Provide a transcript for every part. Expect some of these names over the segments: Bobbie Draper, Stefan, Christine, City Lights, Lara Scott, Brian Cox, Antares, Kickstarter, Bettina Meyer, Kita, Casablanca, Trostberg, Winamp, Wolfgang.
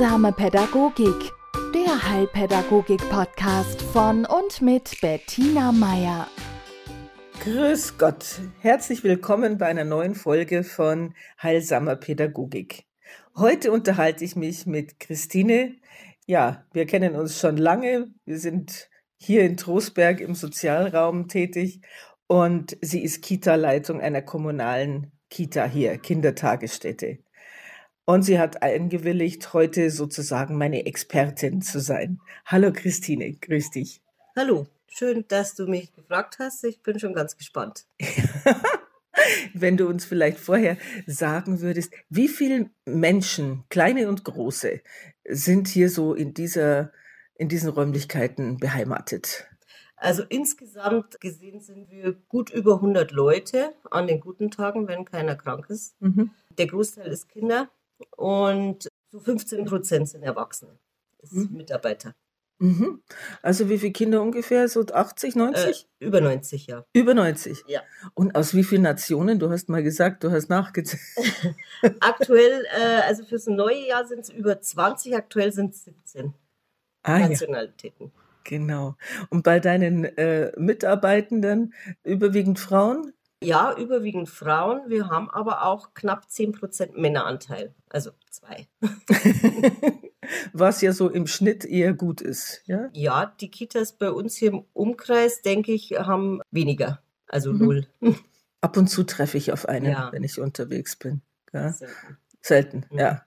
Heilsame Pädagogik, der Heilpädagogik-Podcast von und mit Bettina Meyer. Grüß Gott, herzlich willkommen bei einer neuen Folge von Heilsamer Pädagogik. Heute unterhalte ich mich mit Christine. Ja, wir kennen uns schon lange, wir sind hier in Trostberg im Sozialraum tätig und sie ist Kita-Leitung einer kommunalen Kita hier, Kindertagesstätte. Und sie hat eingewilligt, heute sozusagen meine Expertin zu sein. Hallo Christine, grüß dich. Hallo, schön, dass du mich gefragt hast. Ich bin schon ganz gespannt. Wenn du uns vielleicht vorher sagen würdest, wie viele Menschen, kleine und große, sind hier so in diesen Räumlichkeiten beheimatet? Also insgesamt gesehen sind wir gut über 100 Leute an den guten Tagen, wenn keiner krank ist. Mhm. Der Großteil ist Kinder und so 15% sind Erwachsene, das sind Mitarbeiter. Mhm. Also wie viele Kinder ungefähr? So 80, 90? Über 90, ja. Über 90? Ja. Und aus wie vielen Nationen? Du hast mal gesagt, du hast nachgezählt. Aktuell, also fürs neue Jahr sind es über 20, aktuell sind es 17 Nationalitäten. Ja. Genau. Und bei deinen Mitarbeitenden überwiegend Frauen? Ja, überwiegend Frauen. Wir haben aber auch knapp 10% Männeranteil, also 2. Was ja so im Schnitt eher gut ist. Ja? Ja, die Kitas bei uns hier im Umkreis, denke ich, haben weniger, also 0. Ab und zu treffe ich auf einen, wenn ich unterwegs bin. Ja? Selten, ja.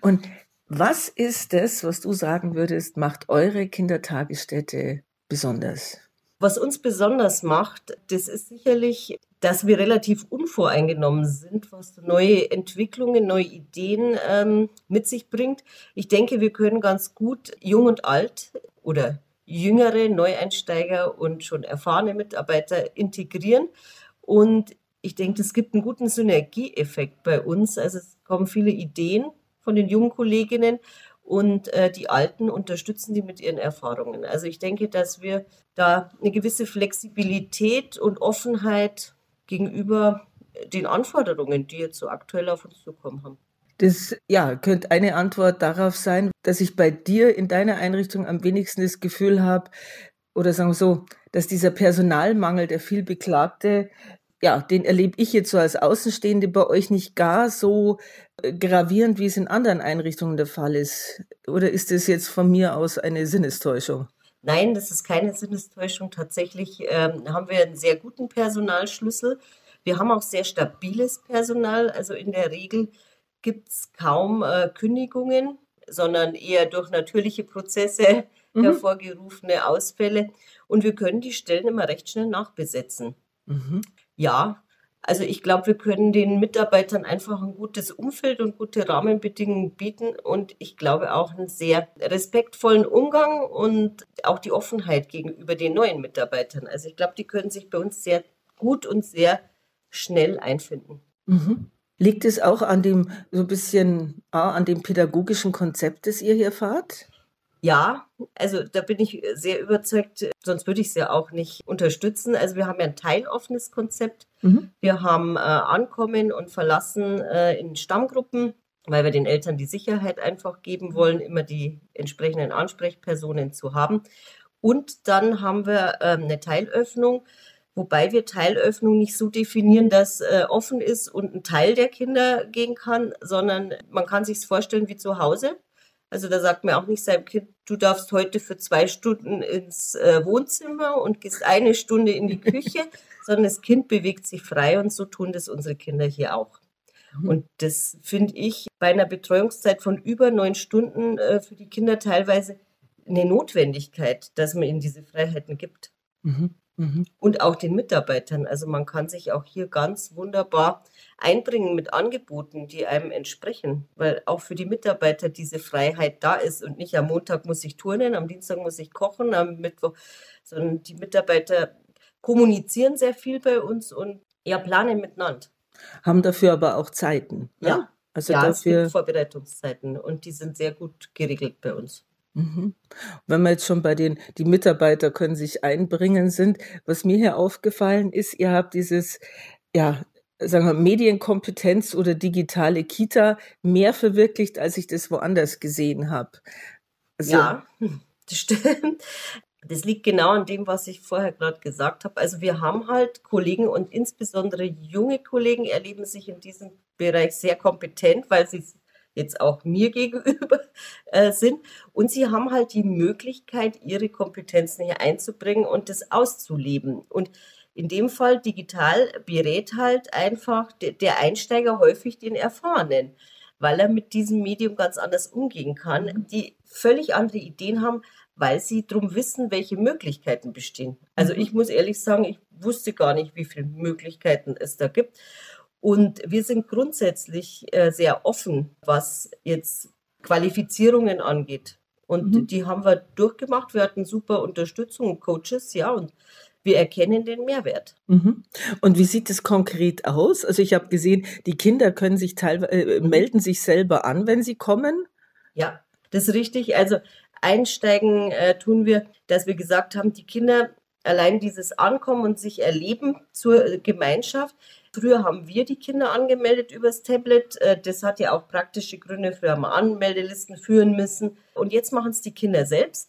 Und was ist das, was du sagen würdest, macht eure Kindertagesstätte besonders? Was uns besonders macht, das ist sicherlich, dass wir relativ unvoreingenommen sind, was neue Entwicklungen, neue Ideen mit sich bringt. Ich denke, wir können ganz gut jung und alt oder jüngere Neueinsteiger und schon erfahrene Mitarbeiter integrieren. Und ich denke, das gibt einen guten Synergieeffekt bei uns. Also es kommen viele Ideen von den jungen Kolleginnen und die Alten unterstützen die mit ihren Erfahrungen. Also ich denke, dass wir da eine gewisse Flexibilität und Offenheit gegenüber den Anforderungen, die jetzt so aktuell auf uns zukommen haben. Das könnte eine Antwort darauf sein, dass ich bei dir in deiner Einrichtung am wenigsten das Gefühl habe, oder sagen wir so, dass dieser Personalmangel, der viel beklagte, den erlebe ich jetzt so als Außenstehende bei euch nicht gar so gravierend, wie es in anderen Einrichtungen der Fall ist. Oder ist das jetzt von mir aus eine Sinnestäuschung? Nein, das ist keine Sinnestäuschung. Tatsächlich haben wir einen sehr guten Personalschlüssel. Wir haben auch sehr stabiles Personal. Also in der Regel gibt es kaum Kündigungen, sondern eher durch natürliche Prozesse hervorgerufene Ausfälle. Und wir können die Stellen immer recht schnell nachbesetzen. Mhm. Ja, also ich glaube, wir können den Mitarbeitern einfach ein gutes Umfeld und gute Rahmenbedingungen bieten und ich glaube auch einen sehr respektvollen Umgang und auch die Offenheit gegenüber den neuen Mitarbeitern. Also ich glaube, die können sich bei uns sehr gut und sehr schnell einfinden. Mhm. Liegt es auch an dem an dem pädagogischen Konzept, das ihr hier fahrt? Ja, also da bin ich sehr überzeugt, sonst würde ich es ja auch nicht unterstützen. Also wir haben ja ein teiloffenes Konzept. Mhm. Wir haben Ankommen und Verlassen in Stammgruppen, weil wir den Eltern die Sicherheit einfach geben wollen, immer die entsprechenden Ansprechpersonen zu haben. Und dann haben wir eine Teilöffnung, wobei wir Teilöffnung nicht so definieren, dass offen ist und ein Teil der Kinder gehen kann, sondern man kann sich es vorstellen wie zu Hause. Also da sagt man auch nicht seinem Kind, du darfst heute für 2 Stunden ins Wohnzimmer und gehst 1 Stunde in die Küche, sondern das Kind bewegt sich frei und so tun das unsere Kinder hier auch. Und das finde ich bei einer Betreuungszeit von über 9 Stunden für die Kinder teilweise eine Notwendigkeit, dass man ihnen diese Freiheiten gibt. Mhm. Mhm. Und auch den Mitarbeitern. Also man kann sich auch hier ganz wunderbar einbringen mit Angeboten, die einem entsprechen, weil auch für die Mitarbeiter diese Freiheit da ist und nicht am Montag muss ich turnen, am Dienstag muss ich kochen, am Mittwoch, sondern die Mitarbeiter kommunizieren sehr viel bei uns und planen miteinander. Haben dafür aber auch Zeiten. Ne? Ja, also dafür es gibt Vorbereitungszeiten und die sind sehr gut geregelt bei uns. Mhm. Wenn wir jetzt schon bei die Mitarbeiter können sich einbringen sind, was mir hier aufgefallen ist, ihr habt dieses sagen wir, Medienkompetenz oder digitale Kita mehr verwirklicht, als ich das woanders gesehen habe. Also, ja, das stimmt. Das liegt genau an dem, was ich vorher gerade gesagt habe. Also wir haben halt Kollegen und insbesondere junge Kollegen erleben sich in diesem Bereich sehr kompetent, weil sie es jetzt auch mir gegenüber sind. Und sie haben halt die Möglichkeit, ihre Kompetenzen hier einzubringen und das auszuleben. Und in dem Fall digital berät halt einfach der Einsteiger häufig den Erfahrenen, weil er mit diesem Medium ganz anders umgehen kann, die völlig andere Ideen haben, weil sie darum wissen, welche Möglichkeiten bestehen. Also ich muss ehrlich sagen, ich wusste gar nicht, wie viele Möglichkeiten es da gibt. Und wir sind grundsätzlich sehr offen, was jetzt Qualifizierungen angeht. Und die haben wir durchgemacht. Wir hatten super Unterstützung und Coaches, ja, und wir erkennen den Mehrwert. Mhm. Und wie sieht es konkret aus? Also ich habe gesehen, die Kinder können sich melden sich selber an, wenn sie kommen. Ja, das ist richtig. Also einsteigen tun wir, dass wir gesagt haben, die Kinder allein dieses Ankommen und sich erleben zur Gemeinschaft. Früher haben wir die Kinder angemeldet übers Tablet. Das hat ja auch praktische Gründe. Früher haben wir Anmeldelisten führen müssen. Und jetzt machen es die Kinder selbst.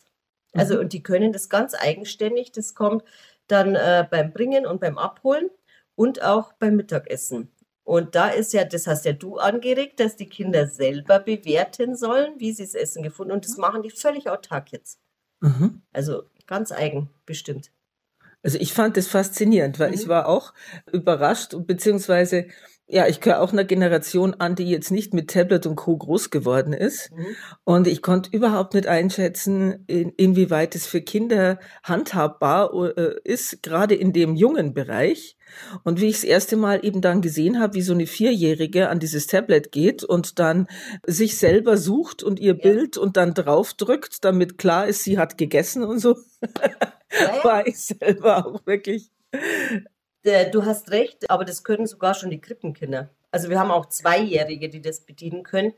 Also und die können das ganz eigenständig. Das kommt dann beim Bringen und beim Abholen und auch beim Mittagessen. Und da ist ja, das hast ja du angeregt, dass die Kinder selber bewerten sollen, wie sie das Essen gefunden haben. Und das machen die völlig autark jetzt. Mhm. Also ganz eigenbestimmt. Also ich fand das faszinierend, weil ich war auch überrascht, beziehungsweise, ja, ich gehöre auch einer Generation an, die jetzt nicht mit Tablet und Co. groß geworden ist. Mhm. Und ich konnte überhaupt nicht einschätzen, inwieweit es für Kinder handhabbar ist, gerade in dem jungen Bereich. Und wie ich das erste Mal eben dann gesehen habe, wie so eine Vierjährige an dieses Tablet geht und dann sich selber sucht und ihr Bild und dann draufdrückt, damit klar ist, sie hat gegessen und so, war ich selber auch wirklich. Du hast recht, aber das können sogar schon die Krippenkinder. Also wir haben auch Zweijährige, die das bedienen können.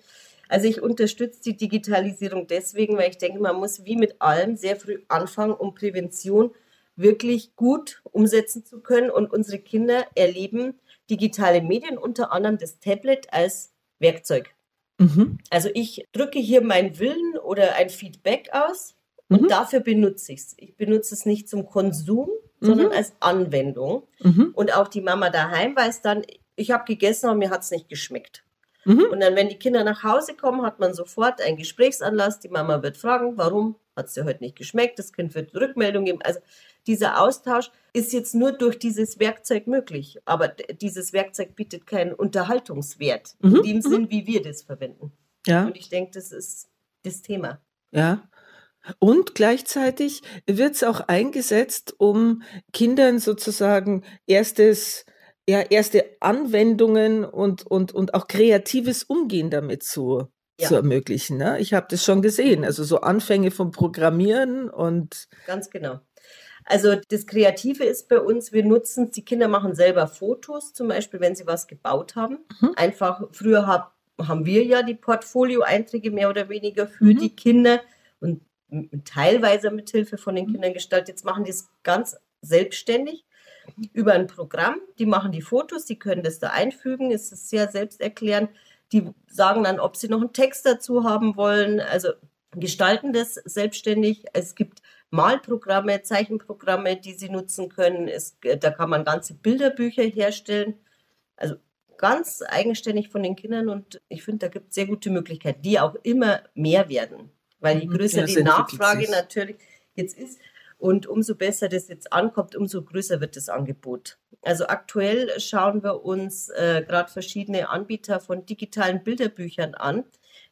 Also ich unterstütze die Digitalisierung deswegen, weil ich denke, man muss wie mit allem sehr früh anfangen, um Prävention wirklich gut umsetzen zu können. Und unsere Kinder erleben digitale Medien, unter anderem das Tablet, als Werkzeug. Mhm. Also ich drücke hier meinen Willen oder ein Feedback aus und dafür benutze ich es. Ich benutze es nicht zum Konsum, sondern als Anwendung. Mhm. Und auch die Mama daheim weiß dann, ich habe gegessen, aber mir hat es nicht geschmeckt. Mhm. Und dann, wenn die Kinder nach Hause kommen, hat man sofort einen Gesprächsanlass. Die Mama wird fragen, warum hat es dir heute nicht geschmeckt? Das Kind wird Rückmeldung geben. Also dieser Austausch ist jetzt nur durch dieses Werkzeug möglich. Aber dieses Werkzeug bietet keinen Unterhaltungswert in dem Sinn, wie wir das verwenden. Ja. Und ich denke, das ist das Thema. Ja. Und gleichzeitig wird es auch eingesetzt, um Kindern sozusagen erste Anwendungen und auch kreatives Umgehen damit zu ermöglichen. Ne? Ich habe das schon gesehen, also so Anfänge vom Programmieren und... Ganz genau. Also das Kreative ist bei uns, wir nutzen es, die Kinder machen selber Fotos, zum Beispiel, wenn sie was gebaut haben. Mhm. Einfach, früher haben wir ja die Portfolio-Einträge mehr oder weniger für die Kinder und teilweise mit Hilfe von den Kindern gestaltet. Jetzt machen die es ganz selbstständig über ein Programm. Die machen die Fotos, die können das da einfügen. Es ist sehr selbsterklärend. Die sagen dann, ob sie noch einen Text dazu haben wollen. Also gestalten das selbstständig. Es gibt Malprogramme, Zeichenprogramme, die sie nutzen können. Da kann man ganze Bilderbücher herstellen. Also ganz eigenständig von den Kindern. Und ich finde, da gibt es sehr gute Möglichkeiten, die auch immer mehr werden. Weil je größer die Nachfrage natürlich jetzt ist und umso besser das jetzt ankommt, umso größer wird das Angebot. Also aktuell schauen wir uns gerade verschiedene Anbieter von digitalen Bilderbüchern an,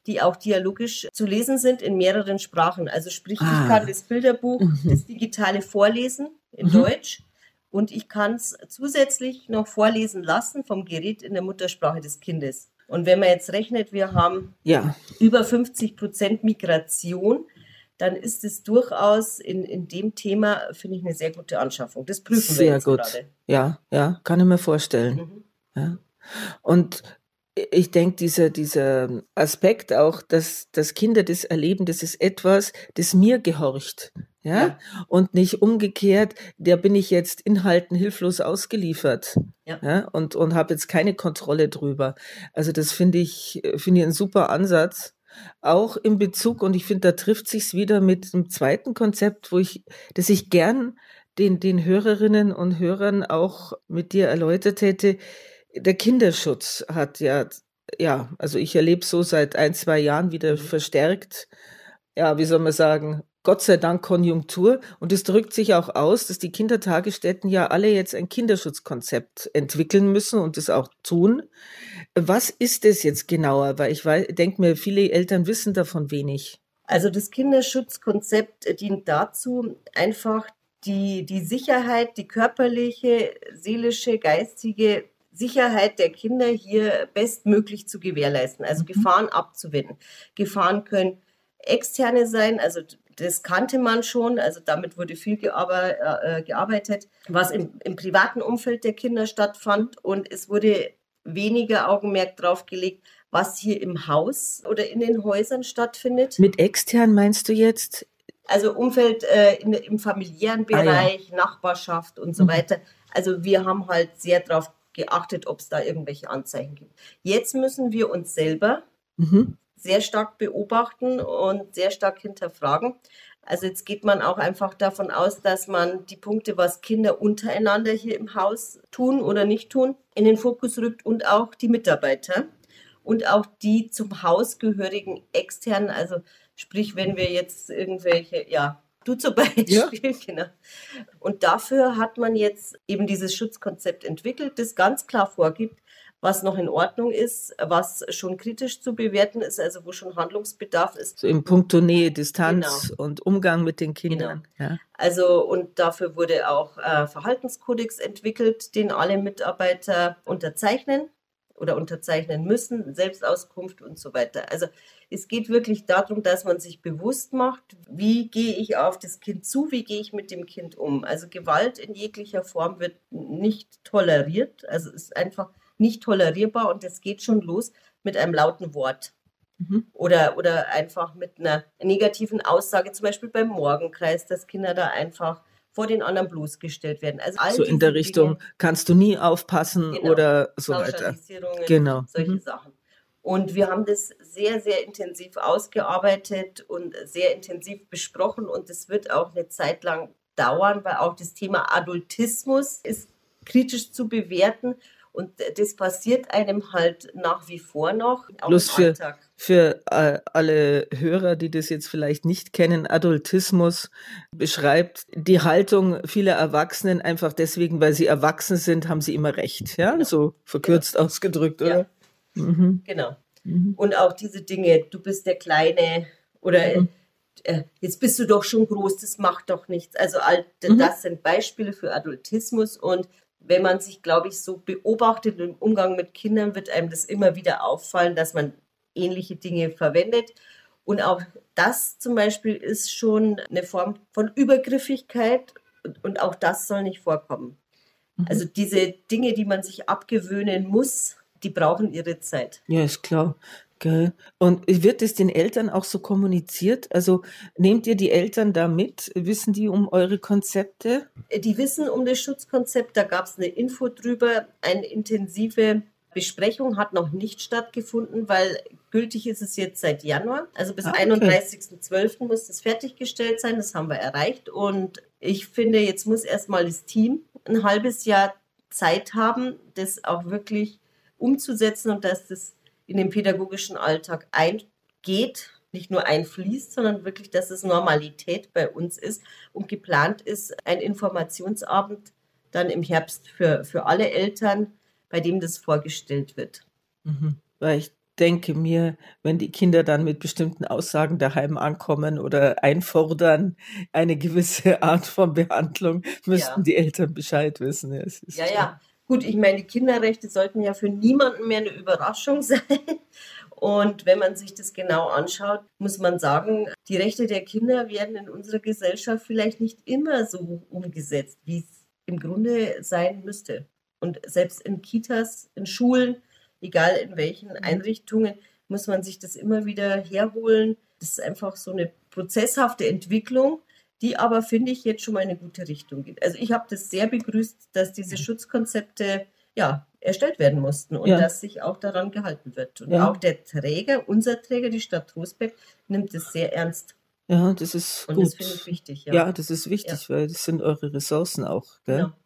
die auch dialogisch zu lesen sind in mehreren Sprachen. Also sprich, ich kann das Bilderbuch, das Digitale vorlesen in Deutsch und ich kann es zusätzlich noch vorlesen lassen vom Gerät in der Muttersprache des Kindes. Und wenn man jetzt rechnet, wir haben über 50% Migration, dann ist es durchaus in dem Thema, finde ich, eine sehr gute Anschaffung. Das prüfen wir jetzt gerade. Sehr gut, ja, kann ich mir vorstellen. Mhm. Ja. Und ich denke, dieser Aspekt auch, dass Kinder das erleben, das ist etwas, das mir gehorcht. Ja? Und nicht umgekehrt, der bin ich jetzt Inhalten hilflos ausgeliefert. Ja. Ja? Und habe jetzt keine Kontrolle drüber. Also das finde ich einen super Ansatz. Auch in Bezug, und ich finde, da trifft sich's wieder mit dem zweiten Konzept, das ich gern den Hörerinnen und Hörern auch mit dir erläutert hätte. Der Kinderschutz hat also ich erlebe so seit 1-2 Jahren wieder verstärkt, wie soll man sagen, Gott sei Dank Konjunktur. Und es drückt sich auch aus, dass die Kindertagesstätten ja alle jetzt ein Kinderschutzkonzept entwickeln müssen und das auch tun. Was ist das jetzt genauer? Weil ich denke mir, viele Eltern wissen davon wenig. Also das Kinderschutzkonzept dient dazu, einfach die Sicherheit, die körperliche, seelische, geistige Sicherheit der Kinder hier bestmöglich zu gewährleisten, also Gefahren abzuwenden. Gefahren können externe sein, also das kannte man schon, also damit wurde viel gearbeitet, was im privaten Umfeld der Kinder stattfand, und es wurde weniger Augenmerk drauf gelegt, was hier im Haus oder in den Häusern stattfindet. Mit extern meinst du jetzt? Also Umfeld im familiären Bereich, Nachbarschaft und so weiter. Also wir haben halt sehr drauf geachtet, ob es da irgendwelche Anzeichen gibt. Jetzt müssen wir uns selber sehr stark beobachten und sehr stark hinterfragen. Also jetzt geht man auch einfach davon aus, dass man die Punkte, was Kinder untereinander hier im Haus tun oder nicht tun, in den Fokus rückt, und auch die Mitarbeiter und auch die zum Haus gehörigen externen, also sprich, wenn wir jetzt irgendwelche, du zum Beispiel, genau. Und dafür hat man jetzt eben dieses Schutzkonzept entwickelt, das ganz klar vorgibt, was noch in Ordnung ist, was schon kritisch zu bewerten ist, also wo schon Handlungsbedarf ist. So in puncto Nähe, Distanz und Umgang mit den Kindern. Genau. Ja. Also, und dafür wurde auch Verhaltenskodex entwickelt, den alle Mitarbeiter unterzeichnen oder unterzeichnen müssen, Selbstauskunft und so weiter. Also es geht wirklich darum, dass man sich bewusst macht, wie gehe ich auf das Kind zu, wie gehe ich mit dem Kind um. Also Gewalt in jeglicher Form wird nicht toleriert, also ist einfach nicht tolerierbar, und das geht schon los mit einem lauten Wort oder einfach mit einer negativen Aussage, zum Beispiel beim Morgenkreis, dass Kinder da einfach vor den anderen bloßgestellt werden. Also all so in der Richtung, kannst du nie aufpassen, oder so weiter. Genau. Solche Sachen. Und wir haben das sehr, sehr intensiv ausgearbeitet und sehr intensiv besprochen, und das wird auch eine Zeit lang dauern, weil auch das Thema Adultismus ist kritisch zu bewerten. Und das passiert einem halt nach wie vor noch. Bloß für alle Hörer, die das jetzt vielleicht nicht kennen, Adultismus beschreibt die Haltung vieler Erwachsenen, einfach deswegen, weil sie erwachsen sind, haben sie immer recht. Ja? So verkürzt ausgedrückt, oder? Ja. Genau. Und auch diese Dinge, du bist der Kleine oder jetzt bist du doch schon groß, das macht doch nichts. Also das sind Beispiele für Adultismus, und wenn man sich, glaube ich, so beobachtet im Umgang mit Kindern, wird einem das immer wieder auffallen, dass man ähnliche Dinge verwendet. Und auch das zum Beispiel ist schon eine Form von Übergriffigkeit, und auch das soll nicht vorkommen. Also diese Dinge, die man sich abgewöhnen muss, die brauchen ihre Zeit. Ja, ist klar. Gell. Und wird es den Eltern auch so kommuniziert? Also nehmt ihr die Eltern da mit? Wissen die um eure Konzepte? Die wissen um das Schutzkonzept, da gab es eine Info drüber. Eine intensive Besprechung hat noch nicht stattgefunden, weil gültig ist es jetzt seit Januar. Also bis 31.12. muss das fertiggestellt sein, das haben wir erreicht. Und ich finde, jetzt muss erstmal das Team ein halbes Jahr Zeit haben, das auch wirklich umzusetzen, und dass das in den pädagogischen Alltag eingeht, nicht nur einfließt, sondern wirklich, dass es Normalität bei uns ist. Und geplant ist ein Informationsabend dann im Herbst für alle Eltern, bei dem das vorgestellt wird. Weil ich denke mir, wenn die Kinder dann mit bestimmten Aussagen daheim ankommen oder einfordern, eine gewisse Art von Behandlung, müssten die Eltern Bescheid wissen. Gut, ich meine, die Kinderrechte sollten ja für niemanden mehr eine Überraschung sein. Und wenn man sich das genau anschaut, muss man sagen, die Rechte der Kinder werden in unserer Gesellschaft vielleicht nicht immer so umgesetzt, wie es im Grunde sein müsste. Und selbst in Kitas, in Schulen, egal in welchen Einrichtungen, muss man sich das immer wieder herholen. Das ist einfach so eine prozesshafte Entwicklung, die aber, finde ich, jetzt schon mal in eine gute Richtung geht. Also ich habe das sehr begrüßt, dass diese Schutzkonzepte ja erstellt werden mussten und dass sich auch daran gehalten wird. Und auch der Träger, unser Träger, die Stadt Trostberg, nimmt es sehr ernst. Ja, das ist und gut. Das finde ich wichtig. Ja, ja, das ist wichtig, weil das sind eure Ressourcen auch, gell? Ja.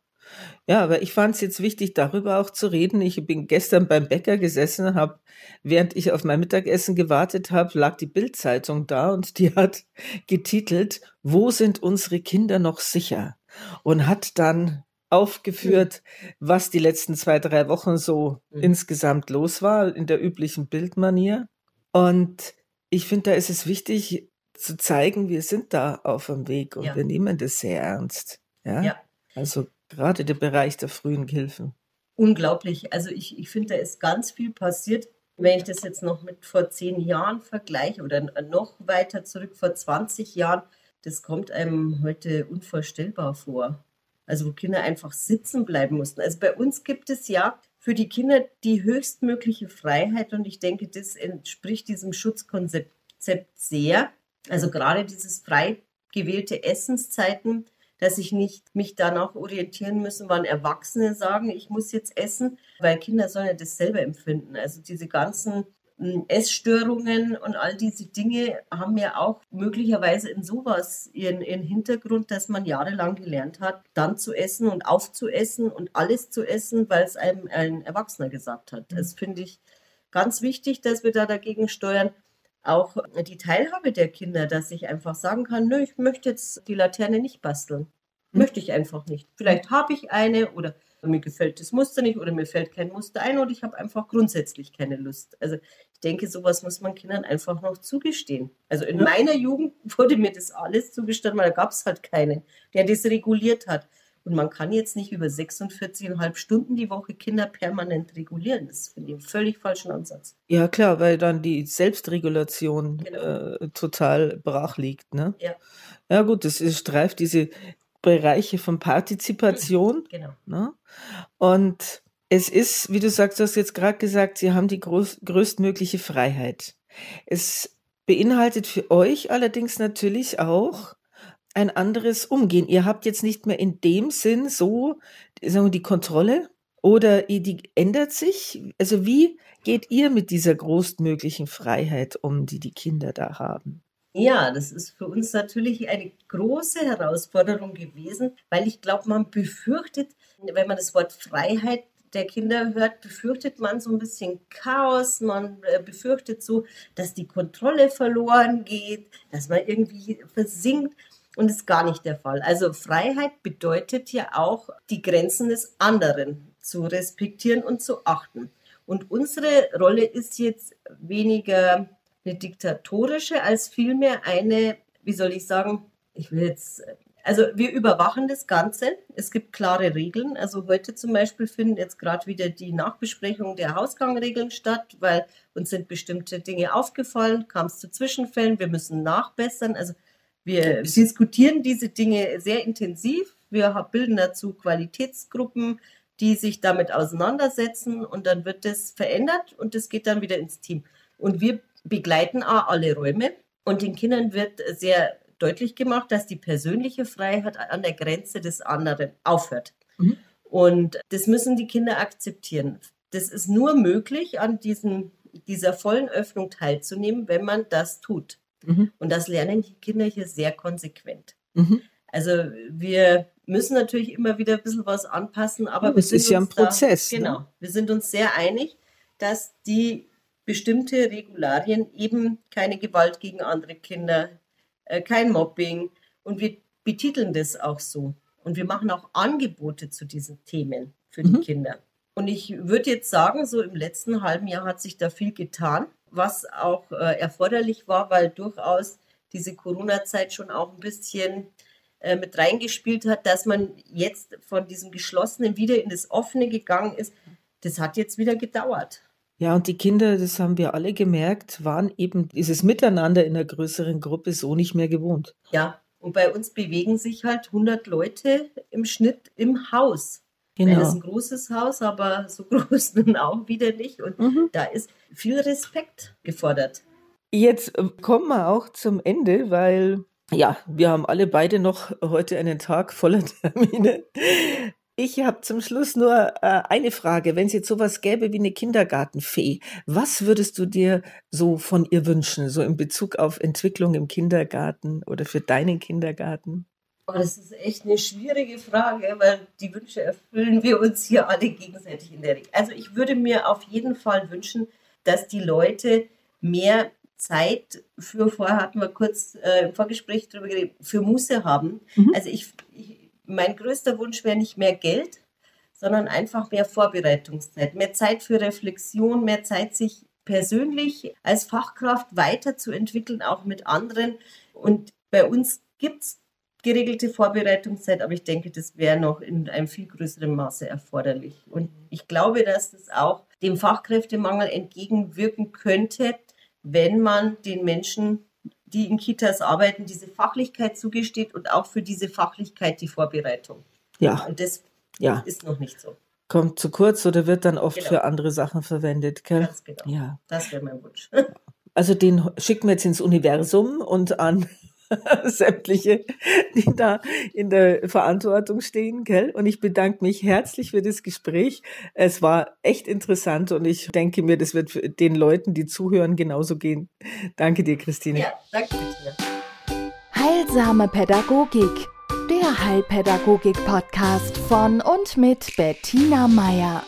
Ja, aber ich fand es jetzt wichtig, darüber auch zu reden. Ich bin gestern beim Bäcker gesessen, habe, während ich auf mein Mittagessen gewartet habe, lag die Bild-Zeitung da und die hat getitelt, wo sind unsere Kinder noch sicher? Und hat dann aufgeführt, was die letzten 2-3 Wochen so insgesamt los war, in der üblichen Bildmanier. Und ich finde, da ist es wichtig zu zeigen, wir sind da auf dem Weg und wir nehmen das sehr ernst. Ja, ja. Also gerade der Bereich der frühen Hilfen. Unglaublich. Also ich finde, da ist ganz viel passiert. Wenn ich das jetzt noch mit vor 10 Jahren vergleiche oder noch weiter zurück, vor 20 Jahren, das kommt einem heute unvorstellbar vor. Also wo Kinder einfach sitzen bleiben mussten. Also bei uns gibt es ja für die Kinder die höchstmögliche Freiheit und ich denke, das entspricht diesem Schutzkonzept sehr. Also gerade dieses frei gewählte Essenszeiten, dass ich nicht mich danach orientieren müssen, wann Erwachsene sagen, ich muss jetzt essen, weil Kinder sollen ja das selber empfinden. Also diese ganzen Essstörungen und all diese Dinge haben ja auch möglicherweise in sowas ihren Hintergrund, dass man jahrelang gelernt hat, dann zu essen und aufzuessen und alles zu essen, weil es einem ein Erwachsener gesagt hat. Das finde ich ganz wichtig, dass wir da dagegen steuern. Auch die Teilhabe der Kinder, dass ich einfach sagen kann, nö, ich möchte jetzt die Laterne nicht basteln. Möchte ich einfach nicht. Vielleicht habe ich eine oder mir gefällt das Muster nicht oder mir fällt kein Muster ein oder ich habe einfach grundsätzlich keine Lust. Also ich denke, sowas muss man Kindern einfach noch zugestehen. Also in meiner Jugend wurde mir das alles zugestanden, weil da gab es halt keinen, der das reguliert hat. Und man kann jetzt nicht über 46,5 Stunden die Woche Kinder permanent regulieren. Das finde ich einen völlig falschen Ansatz. Ja, klar, weil dann die Selbstregulation total brach liegt. Ne? Ja. Ja gut, das streift diese Bereiche von Partizipation. Genau. Ne? Und es ist, wie du sagst, du hast jetzt gerade gesagt, sie haben die größtmögliche Freiheit. Es beinhaltet für euch allerdings natürlich auch ein anderes Umgehen. Ihr habt jetzt nicht mehr in dem Sinn so, sagen wir, die Kontrolle oder die ändert sich. Also wie geht ihr mit dieser größtmöglichen Freiheit um, die Kinder da haben? Ja, das ist für uns natürlich eine große Herausforderung gewesen, weil ich glaube, man befürchtet, wenn man das Wort Freiheit der Kinder hört, befürchtet man so ein bisschen Chaos, man befürchtet so, dass die Kontrolle verloren geht, dass man irgendwie versinkt. Und das ist gar nicht der Fall. Also Freiheit bedeutet ja auch, die Grenzen des anderen zu respektieren und zu achten. Und unsere Rolle ist jetzt weniger eine diktatorische, als vielmehr eine, wie soll ich sagen, also wir überwachen das Ganze. Es gibt klare Regeln. Also heute zum Beispiel finden jetzt gerade wieder die Nachbesprechung der Hausgangregeln statt, weil uns sind bestimmte Dinge aufgefallen, kam es zu Zwischenfällen, wir müssen nachbessern, also wir diskutieren diese Dinge sehr intensiv. Wir bilden dazu Qualitätsgruppen, die sich damit auseinandersetzen und dann wird das verändert und das geht dann wieder ins Team. Und wir begleiten auch alle Räume und den Kindern wird sehr deutlich gemacht, dass die persönliche Freiheit an der Grenze des anderen aufhört. Mhm. Und das müssen die Kinder akzeptieren. Das ist nur möglich, an dieser vollen Öffnung teilzunehmen, wenn man das tut. Und das lernen die Kinder hier sehr konsequent. Mhm. Also wir müssen natürlich immer wieder ein bisschen was anpassen, aber ja, es ist ja ein Prozess. Genau, ne? Wir sind uns sehr einig, dass die bestimmte Regularien eben keine Gewalt gegen andere Kinder, kein Mobbing und wir betiteln das auch so. Und wir machen auch Angebote zu diesen Themen für die Kinder. Und ich würde jetzt sagen, so im letzten halben Jahr hat sich da viel getan, was auch erforderlich war, weil durchaus diese Corona-Zeit schon auch ein bisschen mit reingespielt hat, dass man jetzt von diesem Geschlossenen wieder in das Offene gegangen ist. Das hat jetzt wieder gedauert. Ja, und die Kinder, das haben wir alle gemerkt, waren eben dieses Miteinander in einer größeren Gruppe so nicht mehr gewohnt. Ja, und bei uns bewegen sich halt 100 Leute im Schnitt im Haus. Genau. Das ist ein großes Haus, aber so groß nun auch wieder nicht. Und da ist viel Respekt gefordert. Jetzt kommen wir auch zum Ende, weil Ja, wir haben alle beide noch heute einen Tag voller Termine. Ich habe zum Schluss nur eine Frage. Wenn es jetzt sowas gäbe wie eine Kindergartenfee, was würdest du dir so von ihr wünschen, so in Bezug auf Entwicklung im Kindergarten oder für deinen Kindergarten? Oh, das ist echt eine schwierige Frage, weil die Wünsche erfüllen wir uns hier alle gegenseitig in der Regel. Also ich würde mir auf jeden Fall wünschen, dass die Leute mehr Zeit für, vorher hatten wir kurz im Vorgespräch darüber geredet, für Muße haben. Mhm. Also mein größter Wunsch wäre nicht mehr Geld, sondern einfach mehr Vorbereitungszeit, mehr Zeit für Reflexion, mehr Zeit, sich persönlich als Fachkraft weiterzuentwickeln, auch mit anderen. Und bei uns gibt es geregelte Vorbereitungszeit, aber ich denke, das wäre noch in einem viel größeren Maße erforderlich. Und ich glaube, dass das auch dem Fachkräftemangel entgegenwirken könnte, wenn man den Menschen, die in Kitas arbeiten, diese Fachlichkeit zugesteht und auch für diese Fachlichkeit die Vorbereitung. Ja. Und das ist noch nicht so. Kommt zu kurz oder wird dann oft für andere Sachen verwendet, gell? Ganz genau. Ja. Das wäre mein Wunsch. Also den schicken wir jetzt ins Universum und an sämtliche, die da in der Verantwortung stehen, gell? Und ich bedanke mich herzlich für das Gespräch. Es war echt interessant und ich denke mir, das wird für den Leuten, die zuhören, genauso gehen. Danke dir, Christine. Ja, danke dir. Heilsame Pädagogik, der Heilpädagogik-Podcast von und mit Bettina Meyer.